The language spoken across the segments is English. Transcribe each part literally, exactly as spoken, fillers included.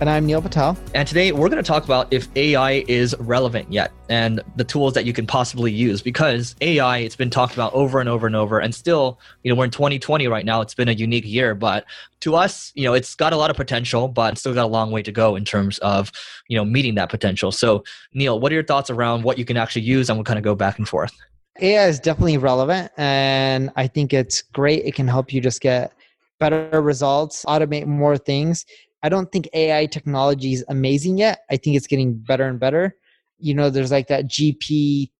And I'm Neil Patel. And today we're going to talk about if A I is relevant yet and the tools that you can possibly use, because A I, it's been talked about over and over and over. And still, you know, we're in twenty twenty right now. It's been a unique year, but to us, you know, it's got a lot of potential, but it's still got a long way to go in terms of, you know, meeting that potential. So Neil, what are your thoughts around what you can actually use? And we'll kind of go back and forth. A I is definitely relevant. And I think it's great. It can help you just get better results, automate more things. I don't think A I technology is amazing yet. I think it's getting better and better. You know, there's like that G P...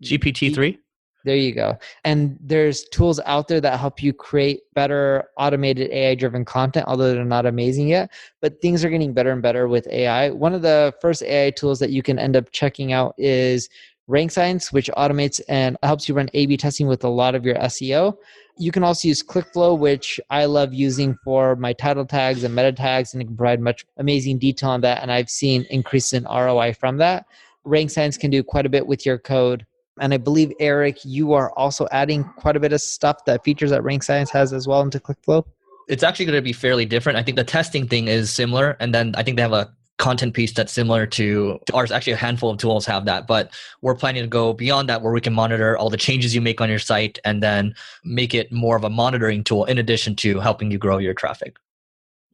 G P T three? There you go. And there's tools out there that help you create better automated A I-driven content, although they're not amazing yet. But things are getting better and better with A I. One of the first A I tools that you can end up checking out is Rank Science, which automates and helps you run A B testing with a lot of your S E O. You can also use ClickFlow, which I love using for my title tags and meta tags, and it can provide much amazing detail on that. And I've seen increase in R O I from that. Rank Science can do quite a bit with your code. And I believe, Eric, you are also adding quite a bit of stuff that features that Rank Science has as well into ClickFlow. It's actually going to be fairly different. I think the testing thing is similar. And then I think they have a content piece that's similar to ours. Actually, a handful of tools have that, but we're planning to go beyond that, where we can monitor all the changes you make on your site and then make it more of a monitoring tool in addition to helping you grow your traffic.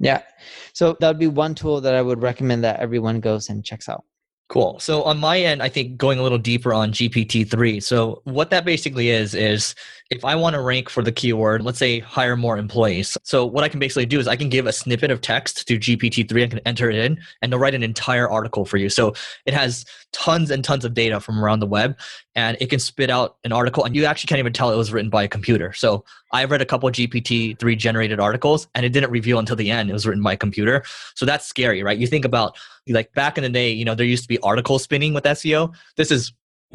Yeah. So that would be one tool that I would recommend that everyone goes and checks out. Cool. So on my end, I think going a little deeper on G P T three. So what that basically is, is if I want to rank for the keyword, let's say hire more employees. So what I can basically do is I can give a snippet of text to G P T three. I can enter it in and they'll write an entire article for you. So it has tons and tons of data from around the web, and it can spit out an article, and you actually can't even tell it was written by a computer. So I've read a couple of G P T three generated articles, and it didn't reveal until the end it was written by a computer. So that's scary, right? You think about, like, back in the day, you know, there used to be article spinning with S E O. This is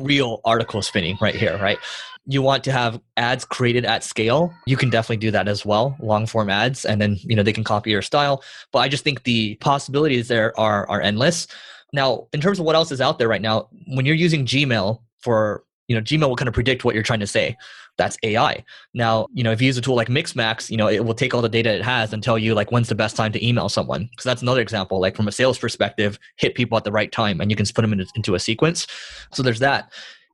real article spinning right here, right? You want to have ads created at scale. You can definitely do that as well, long form ads, and then, you know, they can copy your style. But I just think the possibilities there are are endless. Now, in terms of what else is out there right now, when you're using Gmail for, you know, Gmail will kind of predict what you're trying to say. That's A I. Now, you know, if you use a tool like MixMax, you know, it will take all the data it has and tell you, like, when's the best time to email someone. So that's another example, like, from a sales perspective, hit people at the right time and you can put them in, into a sequence. So there's that.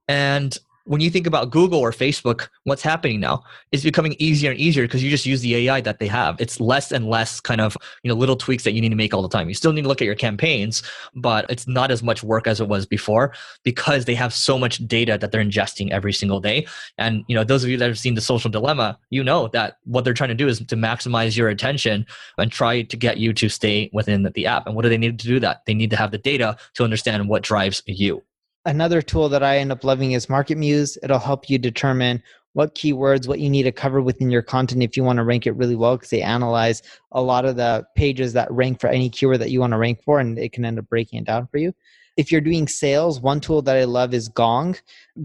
And when you think about Google or Facebook, what's happening now is becoming easier and easier because you just use the A I that they have. It's less and less kind of, you know, little tweaks that you need to make all the time. You still need to look at your campaigns, but it's not as much work as it was before because they have so much data that they're ingesting every single day. And, you know, those of you that have seen The Social Dilemma, you know that what they're trying to do is to maximize your attention and try to get you to stay within the app. And what do they need to do that? They need to have the data to understand what drives you. Another tool that I end up loving is MarketMuse. It'll help you determine what keywords, what you need to cover within your content if you want to rank it really well, because they analyze a lot of the pages that rank for any keyword that you want to rank for, and it can end up breaking it down for you. If you're doing sales, one tool that I love is Gong.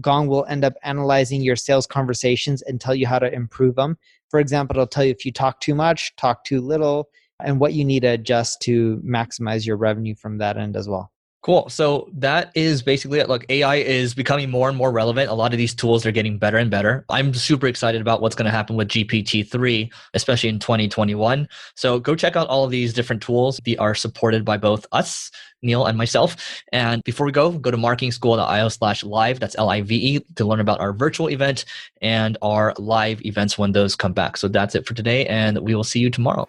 Gong will end up analyzing your sales conversations and tell you how to improve them. For example, it'll tell you if you talk too much, talk too little, and what you need to adjust to maximize your revenue from that end as well. Cool. So that is basically it. Look, A I is becoming more and more relevant. A lot of these tools are getting better and better. I'm super excited about what's going to happen with G P T three, especially in twenty twenty-one. So go check out all of these different tools. They are supported by both us, Neil and myself. And before we go, go to marketing school dot io slash live. That's L I V E to learn about our virtual event and our live events when those come back. So that's it for today, and we will see you tomorrow.